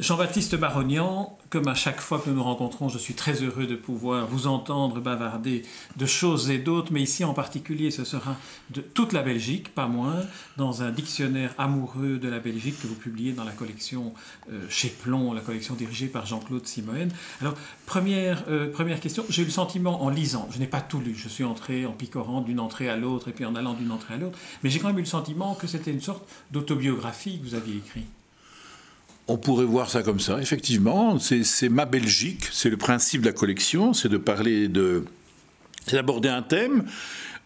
Jean-Baptiste Baronian, comme à chaque fois que nous nous rencontrons, je suis très heureux de pouvoir vous entendre bavarder de choses et d'autres, mais ici en particulier, ce sera de toute la Belgique, pas moins, dans un dictionnaire amoureux de la Belgique que vous publiez dans la collection chez Plon, la collection dirigée par Jean-Claude Simoen. Alors, première question, j'ai eu le sentiment en lisant, je n'ai pas tout lu, je suis entré en picorant d'une entrée à l'autre et puis en allant d'une entrée à l'autre, mais j'ai quand même eu le sentiment que c'était une sorte d'autobiographie que vous aviez écrite. On pourrait voir ça comme ça, effectivement, c'est ma Belgique, c'est le principe de la collection, c'est d'aborder un thème,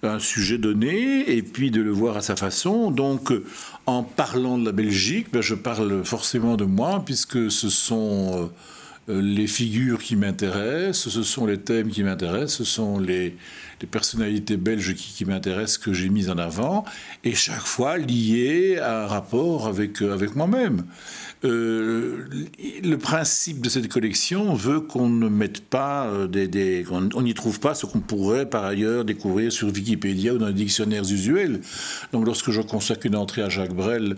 un sujet donné, et puis de le voir à sa façon. Donc, en parlant de la Belgique, je parle forcément de moi, puisque ce sont les figures qui m'intéressent, ce sont les thèmes qui m'intéressent, ce sont les personnalités belges qui m'intéressent, que j'ai mises en avant, et chaque fois liées à un rapport avec moi-même. Le principe de cette collection veut qu'on ne mette pas qu'on n'y trouve pas ce qu'on pourrait par ailleurs découvrir sur Wikipédia ou dans les dictionnaires usuels. Donc lorsque je consacre une entrée à Jacques Brel,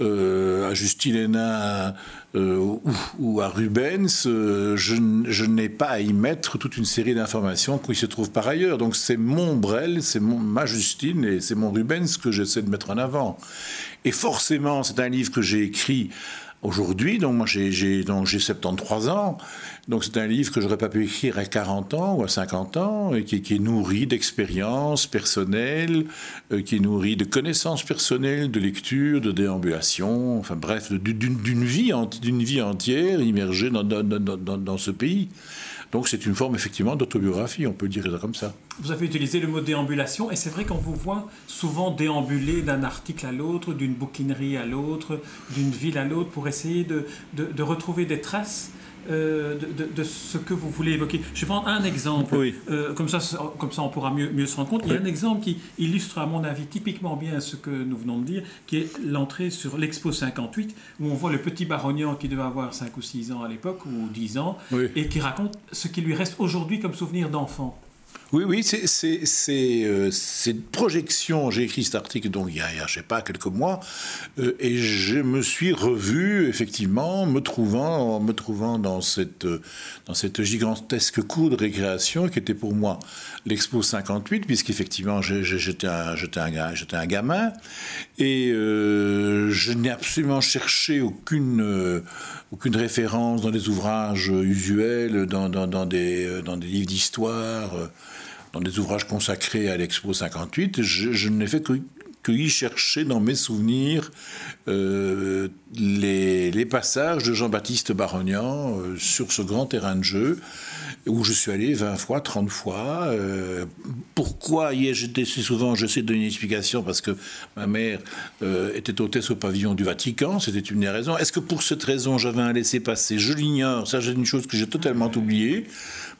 à Justine Hénin ou à Rubens, je n'ai pas à y mettre toute une série d'informations qui se trouvent par ailleurs. Donc c'est mon Brel, c'est ma Justine et c'est mon Rubens que j'essaie de mettre en avant. Et forcément, c'est un livre que j'ai écrit aujourd'hui, donc moi j'ai 73 ans, donc c'est un livre que j'aurais pas pu écrire à 40 ans ou à 50 ans, et qui est nourri d'expériences personnelles, qui est nourri de connaissances personnelles, de lectures, de déambulations, enfin bref, d'une vie entière immergée dans ce pays. Donc c'est une forme effectivement d'autobiographie, on peut dire ça comme ça. Vous avez utilisé le mot déambulation, et c'est vrai qu'on vous voit souvent déambuler d'un article à l'autre, d'une bouquinerie à l'autre, d'une ville à l'autre, pour essayer de retrouver des traces de ce que vous voulez évoquer. Je vais prendre un exemple, oui. Comme ça on pourra mieux se rendre compte. Oui. Il y a un exemple qui illustre à mon avis typiquement bien ce que nous venons de dire, qui est l'entrée sur l'Expo 58, où on voit le petit Baronian qui devait avoir 5 ou 6 ans à l'époque, ou 10 ans, oui. Et qui raconte ce qui lui reste aujourd'hui comme souvenir d'enfant. Oui, c'est projection. J'ai écrit cet article donc il y a je sais pas quelques mois, et je me suis revu effectivement me trouvant dans cette gigantesque cour de récréation qui était pour moi l'Expo 58, puisqu'effectivement j'étais un gamin et je n'ai absolument cherché aucune référence dans des ouvrages usuels, dans des livres d'histoire. Dans des ouvrages consacrés à l'Expo 58, je n'ai fait que y chercher dans mes souvenirs les passages de Jean-Baptiste Baronian sur ce grand terrain de jeu, où je suis allé 20 fois, 30 fois. Pourquoi y ai-je été si souvent? Je sais donner une explication, parce que ma mère était hôtesse au pavillon du Vatican, c'était une des raisons. Est-ce que pour cette raison, j'avais un laissez-passer? Je l'ignore, ça c'est une chose que j'ai totalement oubliée,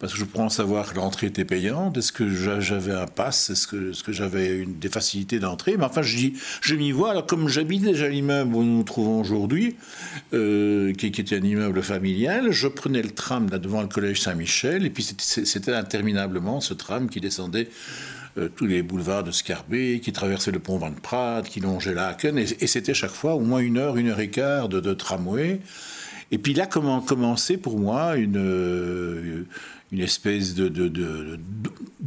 parce que je prends à savoir que l'entrée était payante. Est-ce que j'avais un pass? Est-ce que j'avais des facilités d'entrée? Mais enfin, je m'y vois. Alors comme j'habite déjà l'immeuble où nous nous trouvons aujourd'hui, qui était un immeuble familial, je prenais le tram là devant le collège Saint-Michel, et puis c'était interminablement ce tram qui descendait tous les boulevards de Scarbet, qui traversait le pont Van Praat, qui longeait la Haken, et c'était chaque fois au moins 1 heure, 1 heure et quart de tramway. Et puis là commençait pour moi une espèce de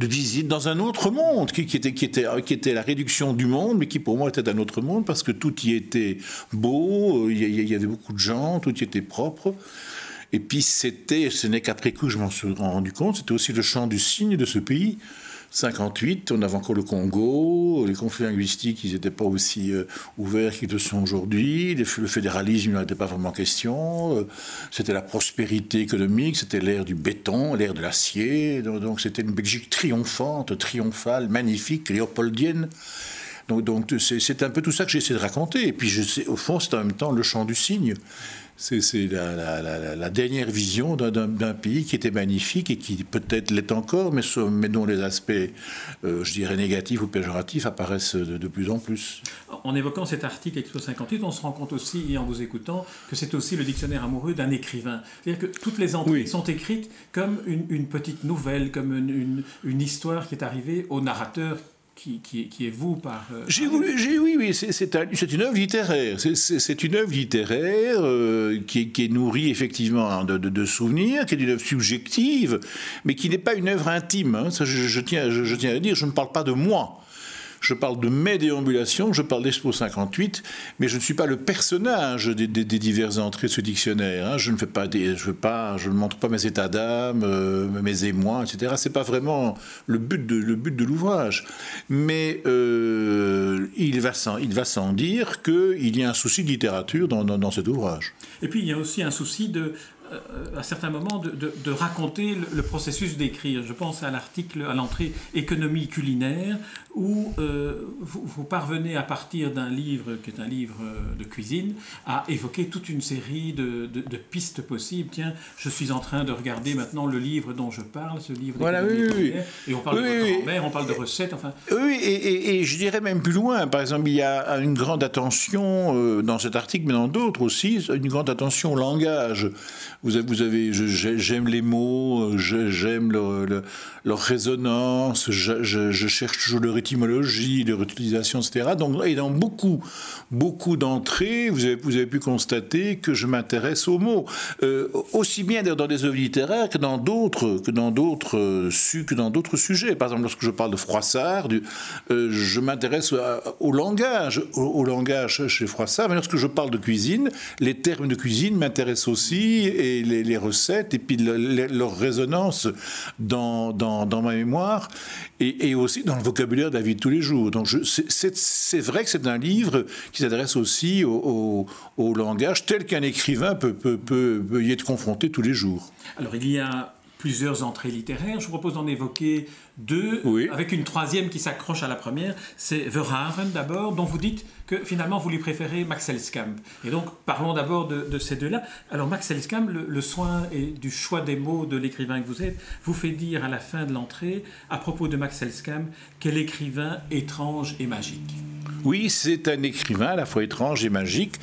visite dans un autre monde, qui était la réduction du monde, mais qui pour moi était un autre monde, parce que tout y était beau, il y avait beaucoup de gens, tout y était propre. Et puis ce n'est qu'après coup que je m'en suis rendu compte, c'était aussi le champ du cygne de ce pays. 58, on avait encore le Congo, les conflits linguistiques, ils n'étaient pas aussi ouverts qu'ils le sont aujourd'hui, le fédéralisme n'en était pas vraiment question, c'était la prospérité économique, c'était l'ère du béton, l'ère de l'acier, donc c'était une Belgique triomphante, triomphale, magnifique, léopoldienne. Donc c'est un peu tout ça que j'ai essayé de raconter. Et puis au fond, c'est en même temps le chant du cygne. C'est la dernière vision d'un pays qui était magnifique et qui peut-être l'est encore, mais dont les aspects, je dirais, négatifs ou péjoratifs apparaissent de plus en plus. En évoquant cet article Expo 58, on se rend compte aussi, et en vous écoutant, que c'est aussi le dictionnaire amoureux d'un écrivain. C'est-à-dire que toutes les entrées sont écrites comme une petite nouvelle, comme une histoire qui est arrivée au narrateur. Qui est vous par... c'est une œuvre littéraire. C'est une œuvre littéraire qui est nourrie effectivement de souvenirs, qui est une œuvre subjective, mais qui n'est pas une œuvre intime. Hein. Ça, je tiens à dire, je ne parle pas de moi. Je parle de mes déambulations, je parle d'Expo 58, mais je ne suis pas le personnage des diverses entrées de ce dictionnaire. Hein. Je ne montre pas mes états d'âme, mes émois, etc. C'est pas vraiment le but de l'ouvrage. Mais il va sans dire qu'il y a un souci de littérature dans cet ouvrage. Et puis il y a aussi un souci de... à certains moments, de raconter le processus d'écrire. Je pense à l'article, à l'entrée « Économie culinaire » où vous parvenez, à partir d'un livre qui est un livre de cuisine, à évoquer toute une série de pistes possibles. Tiens, je suis en train de regarder maintenant le livre dont je parle, ce livre d'économie culinaire, et on parle de grand-mère, on parle de recettes, enfin... Oui, et je dirais même plus loin. Par exemple, il y a une grande attention, dans cet article, mais dans d'autres aussi, une grande attention au langage. J'aime les mots, j'aime leur résonance, je cherche toujours leur étymologie, leur utilisation, etc. Donc, et dans beaucoup d'entrées, vous avez pu constater que je m'intéresse aux mots, aussi bien dans des œuvres littéraires que dans d'autres sujets. Par exemple, lorsque je parle de Froissart, je m'intéresse au langage chez Froissart. Mais lorsque je parle de cuisine, les termes de cuisine m'intéressent aussi. Et les recettes, et puis leur résonance dans ma mémoire, et aussi dans le vocabulaire de la vie de tous les jours. Donc c'est vrai que c'est un livre qui s'adresse aussi au langage tel qu'un écrivain peut y être confronté tous les jours. Alors il y a plusieurs entrées littéraires, je vous propose d'en évoquer deux, avec une troisième qui s'accroche à la première, c'est Verhaeren d'abord, dont vous dites que finalement vous lui préférez Max Elskamp. Et donc parlons d'abord de ces deux-là. Alors Max Elskamp, le soin et du choix des mots de l'écrivain que vous êtes, vous fait dire à la fin de l'entrée, à propos de Max Elskamp, quel écrivain étrange et magique. Oui, c'est un écrivain à la fois étrange et magique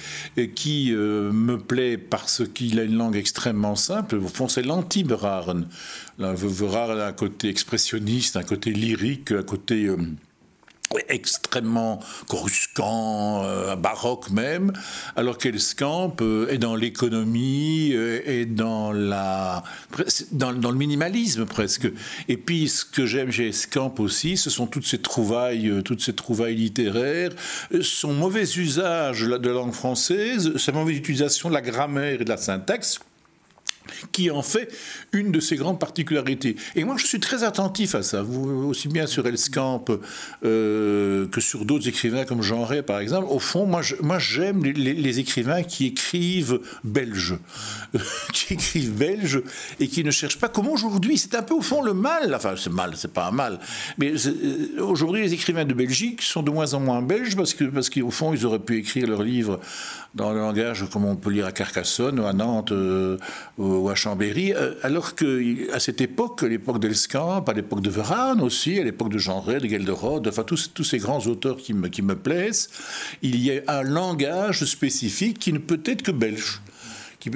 qui me plaît parce qu'il a une langue extrêmement simple. Au fond, c'est l'anti-Verhaeren. Verhaeren a un côté expressionniste, un côté lyrique, un côté... extrêmement coruscant, baroque même, alors qu'Elskamp est dans l'économie, est dans le minimalisme presque. Et puis ce que j'aime chez Elskamp aussi, ce sont toutes ces trouvailles littéraires, son mauvais usage de la langue française, sa mauvaise utilisation de la grammaire et de la syntaxe, qui en fait une de ses grandes particularités. Et moi, je suis très attentif à ça, aussi bien sur Elskamp que sur d'autres écrivains comme Jean Ray, par exemple. Au fond, moi, j'aime les écrivains qui écrivent belge, et qui ne cherchent pas, comme aujourd'hui. C'est un peu, au fond, le mal. Enfin, c'est pas un mal. Mais aujourd'hui, les écrivains de Belgique sont de moins en moins belges, parce qu'au fond, ils auraient pu écrire leurs livres dans le langage, comme on peut lire à Carcassonne, ou à Nantes, ou à Chambéry, alors qu'à cette époque, à l'époque d'Elskamp, à l'époque de Verhaeren aussi, à l'époque de Jean Ray, de Gelderode, enfin tous ces grands auteurs qui me plaisent, il y a un langage spécifique qui ne peut être que belge.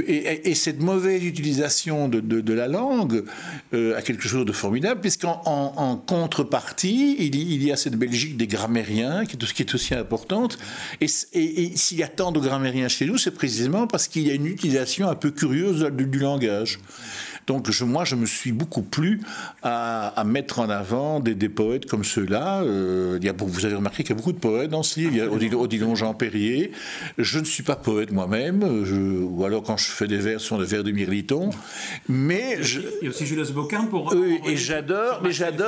Et cette mauvaise utilisation de la langue a quelque chose de formidable, puisqu'en contrepartie, il y a cette Belgique des grammairiens, qui est aussi importante. Et s'il y a tant de grammairiens chez nous, c'est précisément parce qu'il y a une utilisation un peu curieuse du langage. Donc moi, je me suis beaucoup plu à mettre en avant des poètes comme ceux-là. Vous avez remarqué qu'il y a beaucoup de poètes dans ce livre. Il y a Odilon-Jean Perrier. Je ne suis pas poète moi-même, ou alors quand je fais des vers, ce sont des vers de Mirliton. Mais il y a aussi Jules Bocain pour... Oui, et j'adore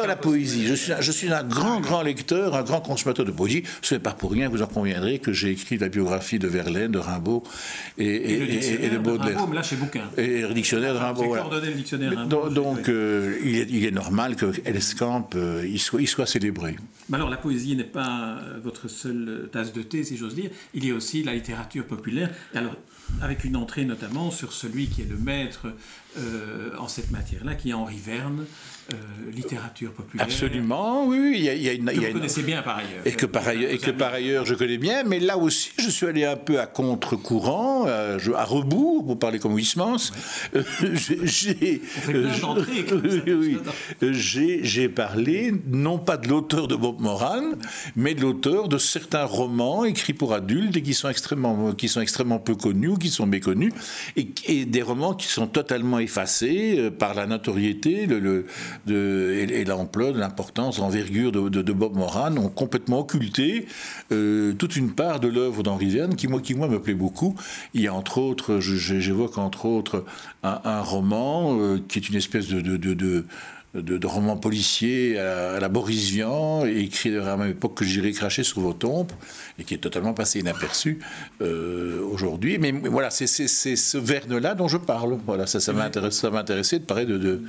la poésie. Je suis un grand lecteur, un grand consommateur de poésie. Ce n'est pas pour rien, vous en conviendrez, que j'ai écrit la biographie de Verlaine, de Rimbaud et de Baudelaire. Et le dictionnaire de Rimbaud, là, chez Bocain. Et le dictionnaire de Rimbaud, voilà. le dictionnaire amoureux. Donc il est normal que Elskamp il soit célébré. Mais alors la poésie n'est pas votre seule tasse de thé, si j'ose dire. Il y a aussi la littérature populaire. Alors avec une entrée notamment sur celui qui est le maître en cette matière-là, qui est Henri Verne, littérature populaire. Absolument, oui. Vous connaissez bien par ailleurs. Et que par ailleurs je connais bien, mais là aussi je suis allé un peu à contre-courant, à rebours, pour parler comme Huysmans. Ouais. J'ai parlé non pas de l'auteur de Bob Morane, mais de l'auteur de certains romans écrits pour adultes et qui sont extrêmement peu connus, qui sont méconnus, et des romans qui sont totalement effacés par la notoriété et l'ampleur, l'importance, l'envergure de Bob Morane, ont complètement occulté toute une part de l'œuvre d'Henri Verne qui moi me plaît beaucoup. Il y a entre autres, j'évoque entre autres un roman qui est une espèce de roman policier à la Boris Vian, écrit à la même époque que J'irai cracher sur vos tombes, et qui est totalement passé inaperçu aujourd'hui. Mais voilà, c'est ce Verne-là dont je parle. Voilà, ça m'intéressait de parler de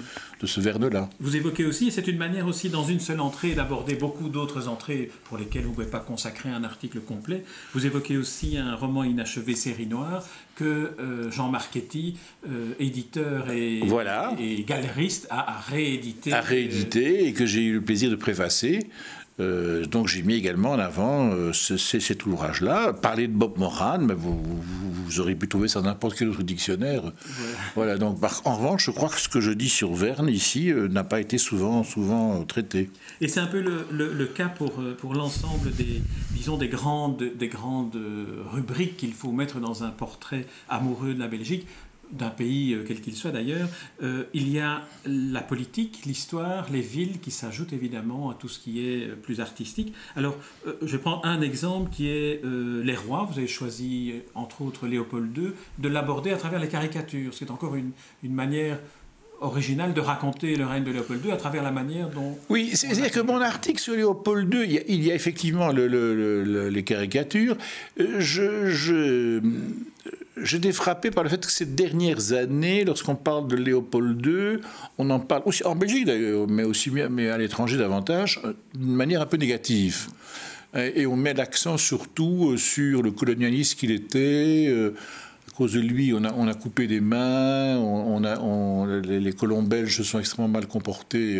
ce Verne-là. Vous évoquez aussi, et c'est une manière aussi, dans une seule entrée, d'aborder beaucoup d'autres entrées pour lesquelles vous ne pouvez pas consacrer un article complet. Vous évoquez aussi un roman inachevé, Série noire, que Jean Marchetti, éditeur et galeriste, a réédité. Et que j'ai eu le plaisir de préfacer. Donc j'ai mis également en avant cet ouvrage-là. Parler de Bob Morane, mais vous auriez pu trouver ça dans n'importe quel autre dictionnaire. Voilà. Donc en revanche, je crois que ce que je dis sur Verne ici n'a pas été souvent traité. Et c'est un peu le cas pour l'ensemble des grandes rubriques qu'il faut mettre dans un portrait amoureux de la Belgique, d'un pays quel qu'il soit d'ailleurs. Il y a la politique, l'histoire, les villes qui s'ajoutent évidemment à tout ce qui est plus artistique. Alors je prends un exemple qui est les rois. Vous avez choisi entre autres Léopold II, de l'aborder à travers les caricatures. C'est encore une manière original de raconter le règne de Léopold II à travers la manière dont... Oui, c'est-à-dire que mon article sur Léopold II, il y a effectivement les caricatures. J'étais frappé par le fait que ces dernières années, lorsqu'on parle de Léopold II, on en parle aussi, en Belgique d'ailleurs, mais à l'étranger davantage, d'une manière un peu négative. Et on met l'accent surtout sur le colonialiste qu'il était... À cause de lui, on a coupé des mains, les colons belges se sont extrêmement mal comportés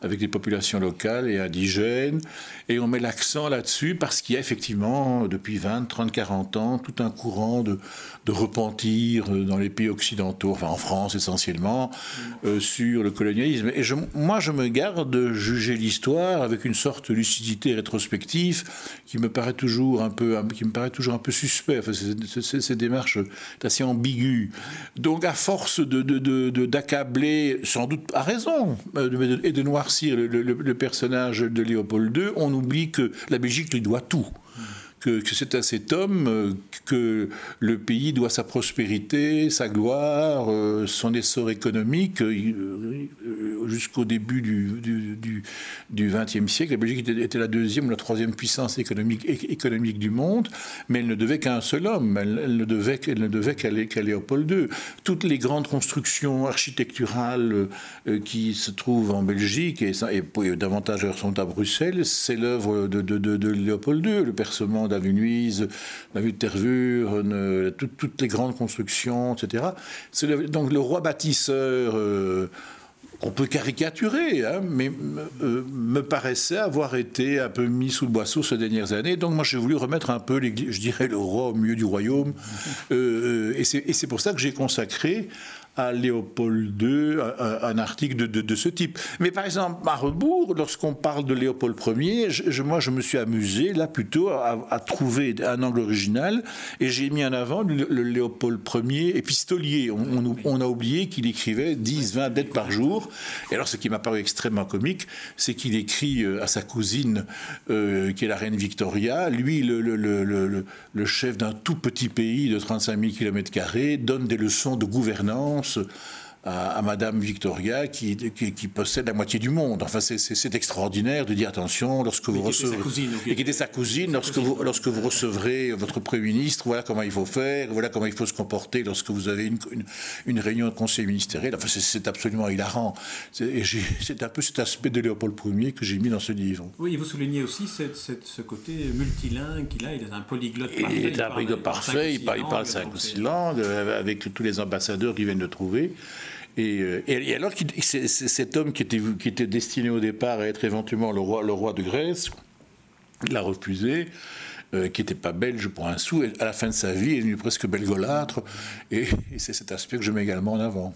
avec les populations locales et indigènes, et on met l'accent là-dessus parce qu'il y a effectivement, depuis 20, 30, 40 ans, tout un courant de repentir dans les pays occidentaux, enfin en France essentiellement, sur le colonialisme. Et moi, je me garde de juger l'histoire avec une sorte de lucidité rétrospective qui me paraît toujours un peu suspect. Enfin, c'est démarche assez ambiguë. Donc, à force d'accabler, sans doute à raison, et de noircir le personnage de Léopold II, on oublie que la Belgique lui doit tout. Que c'est à cet homme que le pays doit sa prospérité, sa gloire, son essor économique. Jusqu'au début du XXe siècle, la Belgique était la deuxième ou la troisième puissance économique du monde, mais elle ne devait qu'à un seul homme, elle ne devait qu'à Léopold II. Toutes les grandes constructions architecturales qui se trouvent en Belgique, et davantage sont à Bruxelles, c'est l'œuvre de Léopold II, le percement de l'avenue Nuys, l'avenue de Tervuren, toutes les grandes constructions, etc. Donc le roi bâtisseur... qu'on peut caricaturer, hein, mais me paraissait avoir été un peu mis sous le boisseau ces dernières années. Donc moi, j'ai voulu remettre un peu, le roi au milieu du royaume. Et c'est pour ça que j'ai consacré à Léopold II un article de ce type. Mais par exemple, à rebours, lorsqu'on parle de Léopold Ier, moi, je me suis amusé, là, plutôt, à trouver un angle original, et j'ai mis en avant le Léopold Ier épistolier. On a oublié qu'il écrivait 10, 20 lettres par jour. Et alors, ce qui m'a paru extrêmement comique, c'est qu'il écrit à sa cousine, qui est la reine Victoria, lui, le chef d'un tout petit pays de 35 000 km², donne des leçons de gouvernance à Madame Victoria qui possède la moitié du monde. Enfin, c'est extraordinaire de dire attention lorsque vous recevrez et qui était sa cousine lorsque vous recevrez votre Premier ministre. Voilà comment il faut faire. Voilà comment il faut se comporter lorsque vous avez une réunion de conseil ministériel. Enfin, c'est absolument hilarant. C'est un peu cet aspect de Léopold Ier que j'ai mis dans ce livre. Oui, et vous soulignez aussi ce côté multilingue qu'il a. Il est un polyglotte parfait. Il est un polyglotte parfait. Il parle 5 ou 6 langues avec tous les ambassadeurs qui viennent le trouver. Et alors, cet homme qui était destiné au départ à être éventuellement le roi de Grèce, l'a refusé, qui n'était pas belge pour un sou, et à la fin de sa vie, il est devenu presque belgolâtre, et c'est cet aspect que je mets également en avant.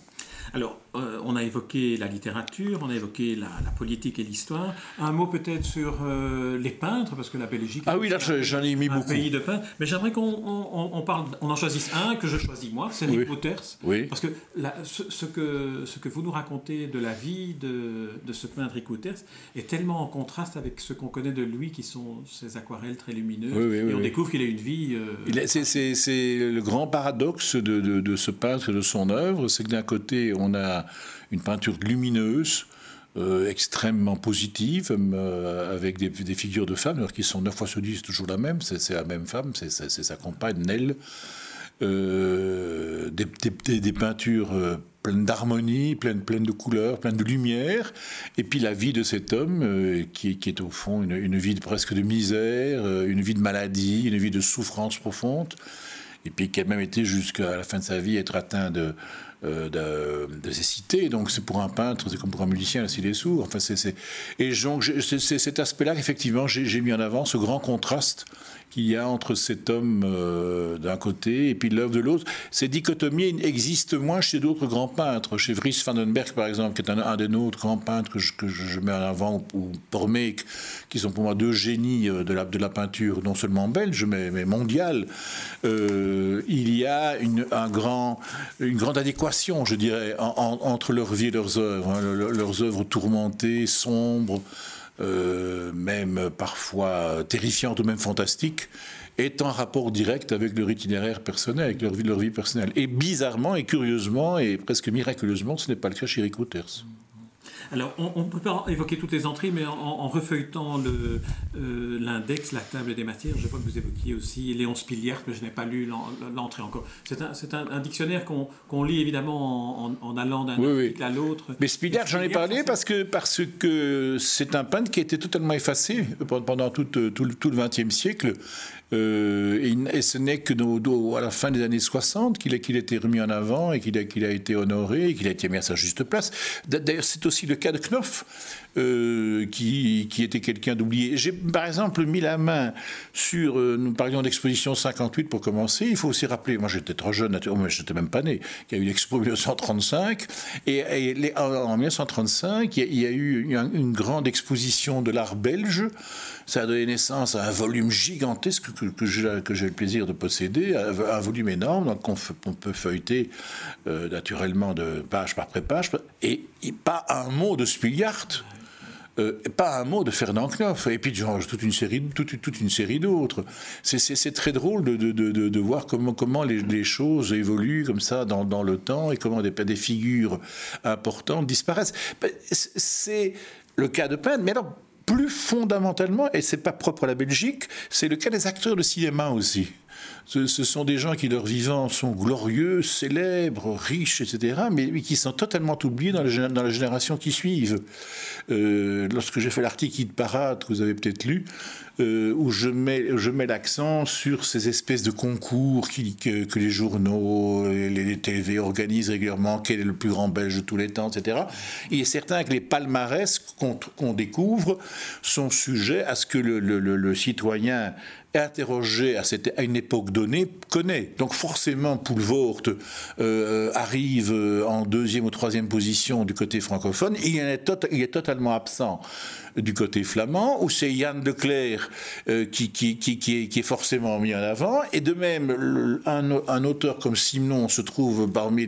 Alors, on a évoqué la littérature, on a évoqué la politique et l'histoire. Un mot peut-être sur les peintres, parce que la Belgique... Ah oui, là, j'en ai mis beaucoup. Un pays de peintres. Mais j'aimerais qu'on en choisisse un, que je choisis moi, c'est Rik Wouters. Oui. Parce que ce que vous nous racontez de la vie de ce peintre Rik Wouters est tellement en contraste avec ce qu'on connaît de lui, qui sont ses aquarelles très lumineuses. Oui, on découvre qu'il a une vie... c'est le grand paradoxe de ce peintre et de son œuvre, c'est que d'un côté, on a une peinture lumineuse, extrêmement positive, avec des figures de femmes, alors qu'ils sont 9 fois sur 10 toujours la même, c'est la même femme, c'est sa compagne, Nel, des peintures pleines d'harmonie, pleines de couleurs, pleines de lumière, et puis la vie de cet homme, qui est au fond une vie presque de misère, une vie de maladie, une vie de souffrance profonde, et puis qui a même été jusqu'à la fin de sa vie être atteint de cécité. Donc c'est pour un peintre, c'est comme pour un musicien s'il est sourd. Enfin, et donc c'est cet aspect-là qu'effectivement j'ai mis en avant, ce grand contraste qu'il y a entre cet homme d'un côté et puis l'œuvre de l'autre. Ces dichotomies existent moins chez d'autres grands peintres. Chez Vries van den Berg, par exemple, qui est un des nôtres grands peintres que je mets en avant, ou Pormeek, qui sont pour moi 2 génies de la peinture, non seulement belge, mais mondiale. Il y a une grande adéquation, je dirais, entre leur vie et leurs œuvres. Hein, leurs œuvres tourmentées, sombres, même parfois terrifiantes ou même fantastiques, est en rapport direct avec leur itinéraire personnel, avec leur vie personnelle. Et bizarrement et curieusement et presque miraculeusement, ce n'est pas le cas chez Rik Wouters. Alors, on ne peut pas évoquer toutes les entrées, mais en refeuilletant l'index, la table des matières, je vois que vous évoquiez aussi Léon Spilliaert, mais je n'ai pas lu l'entrée encore. C'est un dictionnaire qu'on lit évidemment en allant d'un article à l'autre. Mais Spilliaert, j'en ai parlé parce que c'est un peintre qui a été totalement effacé pendant tout le XXe siècle. Et ce n'est que à la fin des années 60 qu'il a été remis en avant et qu'il a été honoré et qu'il a été mis à sa juste place. D'ailleurs, c'est aussi le cas de Knopf, qui était quelqu'un d'oublié. J'ai par exemple mis la main sur, nous parlions d'Exposition 58 pour commencer, il faut aussi rappeler, moi j'étais trop jeune, mais je n'étais même pas né, qu'il y a eu l'Expo 1935, en 1935, il y a eu une grande exposition de l'art belge, ça a donné naissance à un volume gigantesque que j'ai le plaisir de posséder, un volume énorme, donc on peut feuilleter naturellement de page par page, et pas un mot de Spilliaert, pas un mot de Fernand Knopf, et puis toute une série d'autres. C'est très drôle de voir comment les choses évoluent comme ça dans le temps et comment des figures importantes disparaissent. C'est le cas de peintre, mais alors plus fondamentalement, et c'est pas propre à la Belgique, c'est le cas des acteurs de cinéma aussi. Ce sont des gens qui, leur vivant, sont glorieux, célèbres, riches, etc., mais qui sont totalement oubliés dans la génération qui suivent. Lorsque j'ai fait l'article Hit Parade, que vous avez peut-être lu, où je mets l'accent sur ces espèces de concours que les journaux, les TV organisent régulièrement, quel est le plus grand belge de tous les temps, etc. Il est certain que les palmarès qu'on découvre sont sujets à ce que le citoyen interrogé à une époque donnée connaît. Donc forcément, Poelvoorde arrive en 2e ou 3e position du côté francophone, et il est totalement absent. du côté flamand, où c'est Yann de Cleyre qui est forcément mis en avant, et de même un auteur comme Simenon se trouve parmi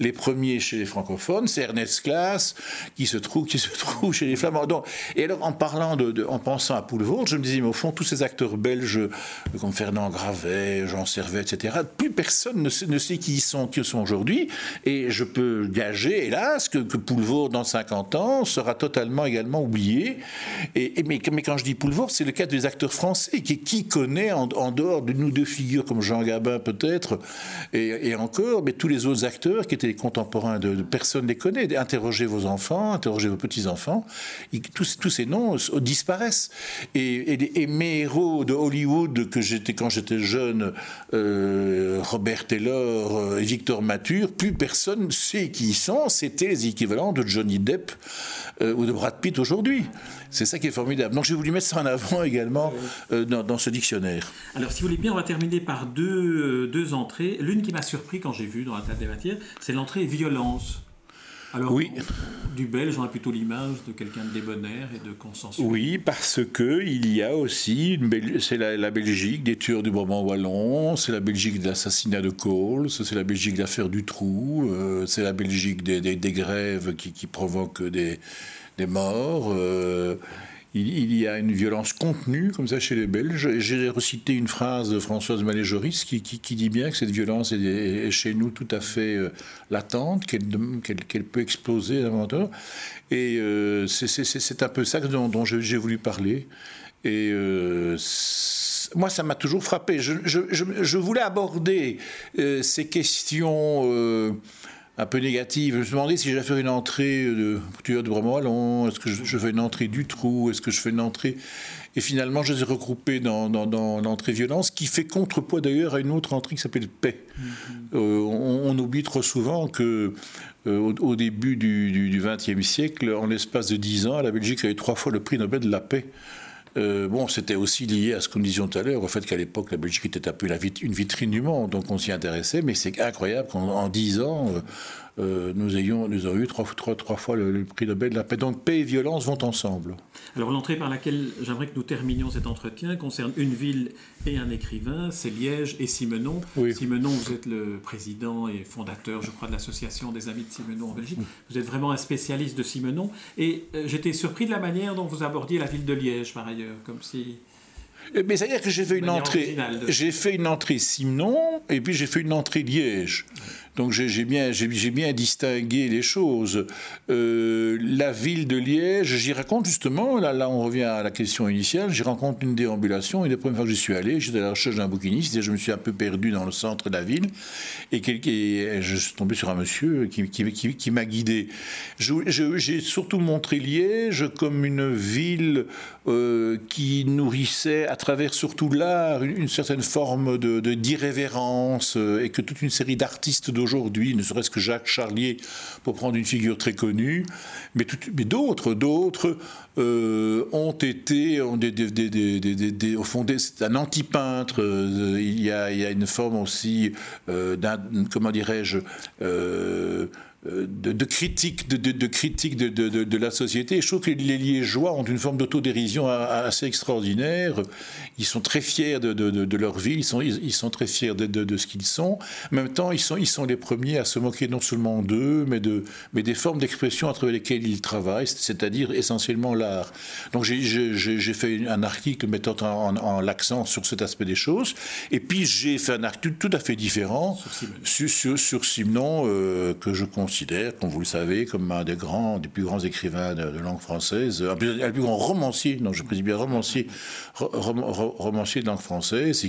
les premiers chez les francophones, c'est Ernest Claes qui se trouve chez les flamands. Donc, et alors en pensant à Poelvoorde, je me disais, mais au fond, tous ces acteurs belges comme Fernand Gravet, Jean Servet, etc., plus personne ne sait qui ils sont aujourd'hui, et je peux gager, hélas, que Poelvoorde, dans 50 ans, sera totalement également oublié. Mais quand je dis Poelvoorde, c'est le cas des acteurs français, qui connaît, en dehors de nous deux figures comme Jean Gabin peut-être, et encore, mais tous les autres acteurs qui étaient contemporains de personne ne les connaît. Interrogez vos enfants, interrogez vos petits-enfants, tous ces noms disparaissent. Et mes héros de Hollywood, quand j'étais jeune, Robert Taylor et Victor Mature, plus personne ne sait qui ils sont. C'était les équivalents de Johnny Depp ou de Brad Pitt aujourd'hui. C'est ça qui est formidable. Donc j'ai voulu mettre ça en avant également dans ce dictionnaire. Alors si vous voulez bien, on va terminer par deux entrées. L'une qui m'a surpris quand j'ai vu dans la table des matières, c'est l'entrée violence. Alors, oui. Du belge, on a plutôt l'image de quelqu'un de débonnaire et de consensuel. Oui, parce qu'il y a aussi, c'est la Belgique des tueurs du Brabant Wallon, c'est la Belgique de l'assassinat de Coles, c'est la Belgique de l'affaire Dutroux, c'est la Belgique des grèves qui provoquent des morts. Il y a une violence contenue, comme ça, chez les Belges. J'ai recité une phrase de Françoise Mallet-Joris qui dit bien que cette violence est chez nous tout à fait latente, qu'elle peut exploser davantage. Et c'est un peu ça dont j'ai voulu parler. Et moi, ça m'a toujours frappé. Je voulais aborder ces questions... un peu négative. Je me demandais si j'allais faire une entrée de tueur de Brabant Wallon, est-ce que je fais une entrée du trou, est-ce que je fais une entrée... Et finalement, je les ai regroupés dans l'entrée violence, qui fait contrepoids d'ailleurs à une autre entrée qui s'appelle paix. Mm-hmm. On oublie trop souvent que... Au début du XXe siècle, en l'espace de 10 ans, la Belgique avait 3 fois le prix Nobel de la paix. C'était aussi lié à ce que nous disions tout à l'heure, au fait qu'à l'époque, la Belgique était un peu une vitrine du monde, donc on s'y intéressait, mais c'est incroyable qu'en 10 ans, nous avons eu 3 fois le prix Nobel de la paix. Donc paix et violence vont ensemble. Alors l'entrée par laquelle j'aimerais que nous terminions cet entretien concerne une ville et un écrivain, c'est Liège et Simenon. Oui. Simenon, vous êtes le président et fondateur, je crois, de l'association des Amis de Simenon en Belgique. Vous êtes vraiment un spécialiste de Simenon. Et j'étais surpris de la manière dont vous abordiez la ville de Liège, par ailleurs, comme si... Mais c'est-à-dire que j'ai fait une entrée Simenon et puis j'ai fait une entrée Liège. Donc j'ai bien distingué les choses. La ville de Liège, j'y raconte justement, là on revient à la question initiale, j'y raconte une déambulation, et la première fois que j'y suis allé, j'étais à la recherche d'un bouquiniste et je me suis un peu perdu dans le centre de la ville et je suis tombé sur un monsieur qui m'a guidé. J'ai surtout montré Liège comme une ville qui nourrissait à travers surtout l'art une certaine forme d'irrévérence et que toute une série d'artistes d'aujourd'hui, ne serait-ce que Jacques Charlier, pour prendre une figure très connue, mais d'autres ont été, au fond, c'est un anti-peintre. Il y a une forme aussi, de critique de la société. Et je trouve que les Liégeois ont une forme d'autodérision assez extraordinaire. Ils sont très fiers de leur ville, ils sont très fiers de ce qu'ils sont. En même temps, ils sont les premiers à se moquer non seulement d'eux, mais des formes d'expression à travers lesquelles ils travaillent, c'est-à-dire essentiellement l'art. Donc j'ai fait un article mettant en l'accent sur cet aspect des choses. Et puis j'ai fait un article tout à fait différent sur Simenon, que je considère, comme vous le savez, comme un des plus grands écrivains de langue française, un plus grand romancier, non, je précise bien romancier de langue française,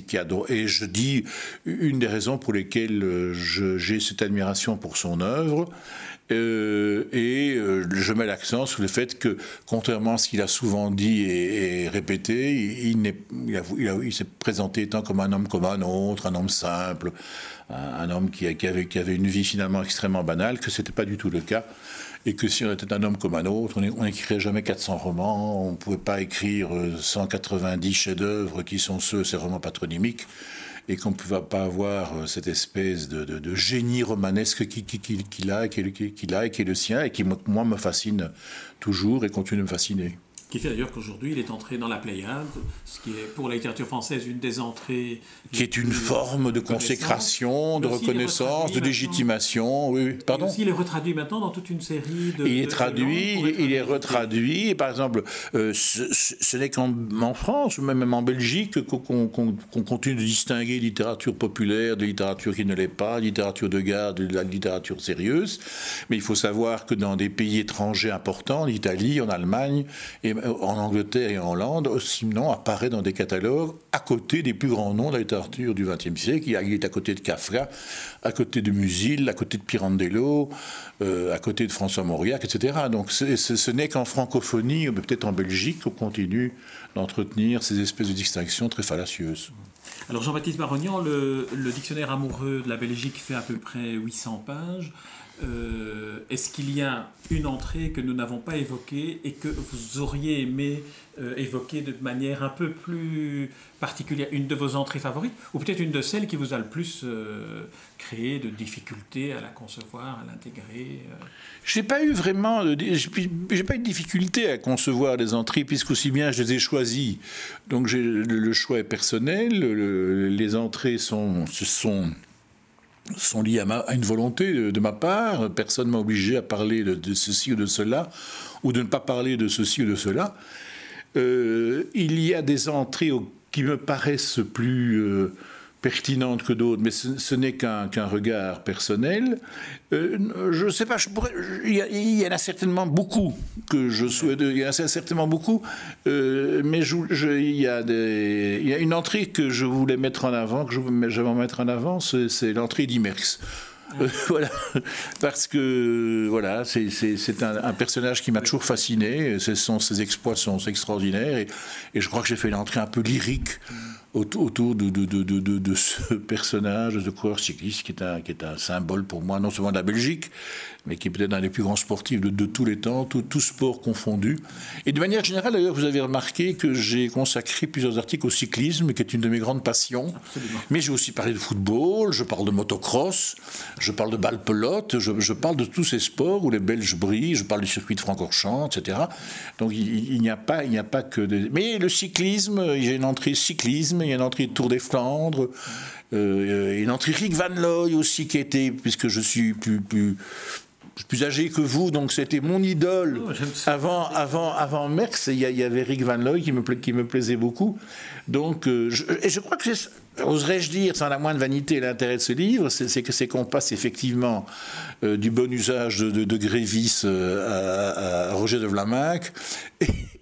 et je dis une des raisons pour lesquelles j'ai cette admiration pour son œuvre. Je mets l'accent sur le fait que, contrairement à ce qu'il a souvent dit et répété, il s'est présenté étant comme un homme comme un autre, un homme simple, un homme qui avait une vie finalement extrêmement banale, que c'était pas du tout le cas, et que si on était un homme comme un autre, on n'écrirait jamais 400 romans, on ne pouvait pas écrire 190 chefs-d'œuvre qui sont ces romans patronymiques, et qu'on ne pouvait pas avoir cette espèce de génie romanesque qu'il a et qui est le sien, et qui, moi, me fascine toujours et continue de me fasciner. qui fait d'ailleurs qu'aujourd'hui il est entré dans la Pléiade, ce qui est pour la littérature française une des entrées... Qui est une forme de consécration, de reconnaissance, de légitimation. Oui, pardon. Il est retraduit maintenant dans toute une série de... Il est retraduit, et par exemple, ce n'est qu'en France, ou même en Belgique, qu'on continue de distinguer littérature populaire de littérature qui ne l'est pas, littérature de garde, de la littérature sérieuse, mais il faut savoir que dans des pays étrangers importants, en Italie, en Allemagne, et en Angleterre et en Hollande, Simenon apparaît dans des catalogues à côté des plus grands noms de la littérature du XXe siècle. Il est à côté de Kafka, à côté de Musil, à côté de Pirandello, à côté de François Mauriac, etc. Donc ce n'est qu'en francophonie, peut-être en Belgique, qu'on continue d'entretenir ces espèces de distinctions très fallacieuses. Alors Jean-Baptiste Baronian, le dictionnaire amoureux de la Belgique fait à peu près 800 pages. Est-ce qu'il y a une entrée que nous n'avons pas évoquée et que vous auriez aimé évoquer de manière un peu plus particulière, une de vos entrées favorites, ou peut-être une de celles qui vous a le plus créé de difficultés à la concevoir, à l'intégrer J'ai pas eu de difficulté à concevoir les entrées, puisqu'aussi bien je les ai choisies. Donc le choix est personnel, les entrées sont liés à une volonté de ma part. Personne ne m'a obligé à parler de ceci ou de cela, ou de ne pas parler de ceci ou de cela. Il y a des entrées qui me paraissent plus pertinentes que d'autres, mais ce n'est qu'un regard personnel. Je ne sais pas, il y en a certainement beaucoup que je souhaite, mais il y a une entrée que je voulais mettre en avant, c'est l'entrée d'Imerx. Voilà, parce que voilà, c'est un personnage qui m'a toujours fasciné, ses exploits sont extraordinaires, et je crois que j'ai fait une entrée un peu lyrique autour de ce personnage, de ce coureur cycliste qui est un symbole pour moi, non seulement de la Belgique, mais qui est peut-être un des plus grands sportifs de tous les temps, tout sport confondu. Et de manière générale, d'ailleurs, vous avez remarqué que j'ai consacré plusieurs articles au cyclisme, qui est une de mes grandes passions. Absolument. Mais j'ai aussi parlé de football, je parle de motocross, je parle de balle pelote, je parle de tous ces sports où les Belges brillent, je parle du circuit de Francorchamps, etc. Donc il n'y a pas que... Mais le cyclisme, il y a une entrée cyclisme, il y a une entrée Tour des Flandres, une entrée Rik Van Looy aussi, qui était, puisque je suis plus âgé que vous, donc c'était mon idole. Oh, avant Merckx, il y avait Rik Van Looy qui me plaisait beaucoup. Donc, je crois que c'est... Oserais-je dire, sans la moindre vanité, l'intérêt de ce livre, c'est qu'on passe effectivement du bon usage de Grévis à Roger de Vlaminck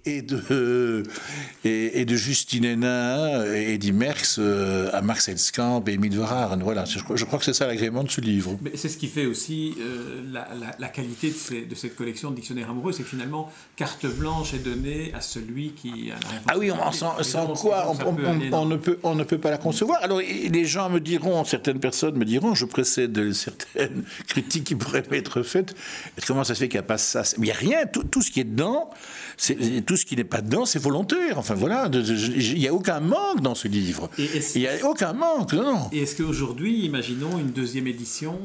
et de Justine Hénin et d'Imerx à Max Elskamp et Émile Verhaeren. Voilà, je crois que c'est ça l'agrément de ce livre. Mais c'est ce qui fait aussi la qualité de cette collection de dictionnaires amoureux, c'est que finalement, carte blanche est donnée à celui qui... on ne peut pas la concevoir. Alors, certaines personnes me diront, je précède certaines critiques qui pourraient m'être faites, comment ça se fait qu'il n'y a pas ça? Il n'y a rien, tout ce qui est dedans, tout ce qui n'est pas dedans, c'est volontaire. Enfin voilà, il n'y a aucun manque dans ce livre. Il n'y a aucun manque, non. Et est-ce qu'aujourd'hui, imaginons une deuxième édition,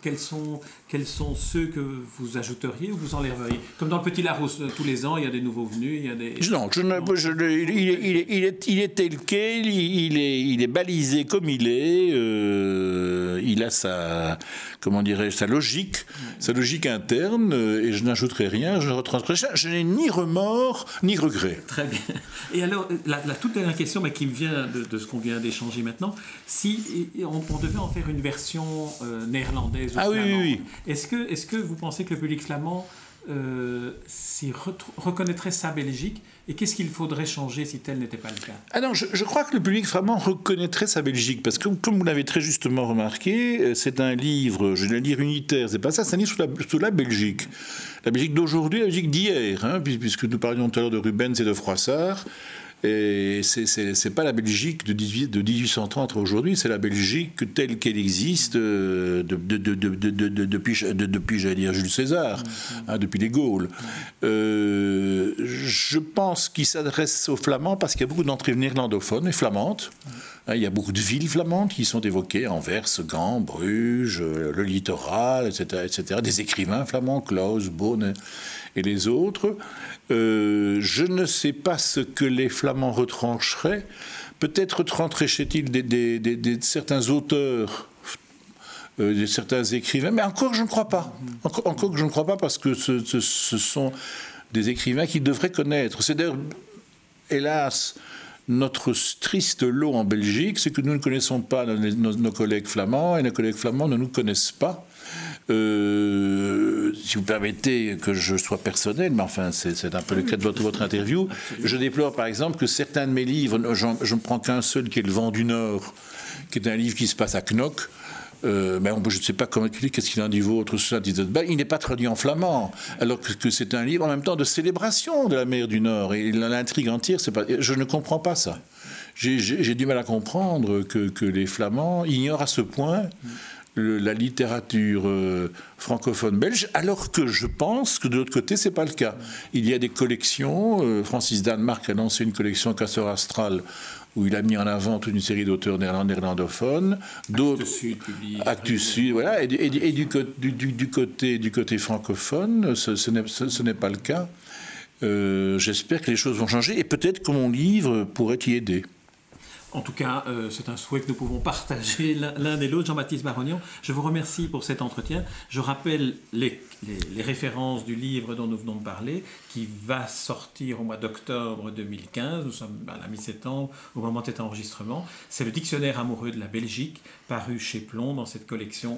quels sont ceux que vous ajouteriez ou vous enlèveriez? Comme dans le Petit Larousse, tous les ans, il y a des nouveaux venus, il y a des... Il est balisé comme il est, il a sa logique, interne, et je n'ajouterai rien, je ne retranscris rien, je n'ai ni remords, ni regrets. Très bien. Et alors, la toute dernière question, mais qui me vient de ce qu'on vient d'échanger maintenant, si on devait en faire une version néerlandaise ou flamande, oui. Est-ce que vous pensez que le public flamand reconnaîtrait sa Belgique? Et qu'est-ce qu'il faudrait changer si tel n'était pas le cas? Je crois que le public vraiment reconnaîtrait sa Belgique, parce que comme vous l'avez très justement remarqué, c'est un livre, je vais le dire unitaire, c'est pas ça, c'est un livre sur la Belgique. La Belgique d'aujourd'hui, la Belgique d'hier, hein, puisque nous parlions tout à l'heure de Rubens et de Froissart. Et c'est pas la Belgique de 1830 à aujourd'hui, c'est la Belgique telle qu'elle existe depuis, j'allais dire, Jules César, hein, depuis les Gaules. Je pense qu'il s'adresse aux Flamands parce qu'il y a beaucoup d'entrées néerlandophones et flamandes. Il y a beaucoup de villes flamandes qui sont évoquées, Anvers, Gand, Bruges, le littoral, etc., etc. Des écrivains flamands, Claus, Beaune et les autres. Je ne sais pas ce que les Flamands retrancheraient. Peut-être retrancheraient-ils certains auteurs, de certains écrivains, mais encore je ne crois pas. Encore que je ne crois pas, parce que ce sont des écrivains qu'ils devraient connaître. C'est d'ailleurs, hélas, notre triste lot en Belgique, c'est que nous ne connaissons pas nos collègues flamands, et nos collègues flamands ne nous connaissent pas. Si vous permettez que je sois personnel, mais enfin c'est un peu le cas de votre interview, je déplore par exemple que certains de mes livres, je ne prends qu'un seul qui est Le Vent du Nord, qui est un livre qui se passe à Knokke, mais je ne sais pas comment tu dis, qu'est-ce qu'il en dit vôtre, il n'est pas traduit en flamand, alors que c'est un livre en même temps de célébration de la mer du Nord, et l'intrigue entière, je ne comprends pas ça. J'ai du mal à comprendre que les Flamands ignorent à ce point la littérature francophone belge, alors que je pense que de l'autre côté, c'est pas le cas. Il y a des collections, Francis Danemark a lancé une collection Castor Astral, où il a mis en avant toute une série d'auteurs néerlandophones, d'autres Actes Sud, voilà, et du côté francophone, ce n'est pas le cas. J'espère que les choses vont changer, et peut-être que mon livre pourrait y aider. En tout cas, c'est un souhait que nous pouvons partager l'un et l'autre. Jean-Baptiste Baronian, je vous remercie pour cet entretien. Je rappelle les références du livre dont nous venons de parler, qui va sortir au mois d'octobre 2015. Nous sommes à la mi-septembre, au moment de cet enregistrement. C'est Le dictionnaire amoureux de la Belgique, paru chez Plon dans cette collection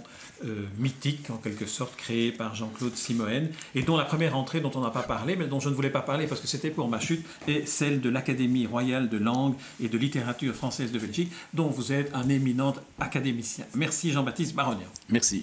mythique, en quelque sorte, créée par Jean-Claude Simoen, et dont la première entrée, dont on n'a pas parlé, mais dont je ne voulais pas parler parce que c'était pour ma chute, est celle de l'Académie royale de langue et de littérature française de Belgique, dont vous êtes un éminent académicien. Merci Jean-Baptiste Baronian. Merci.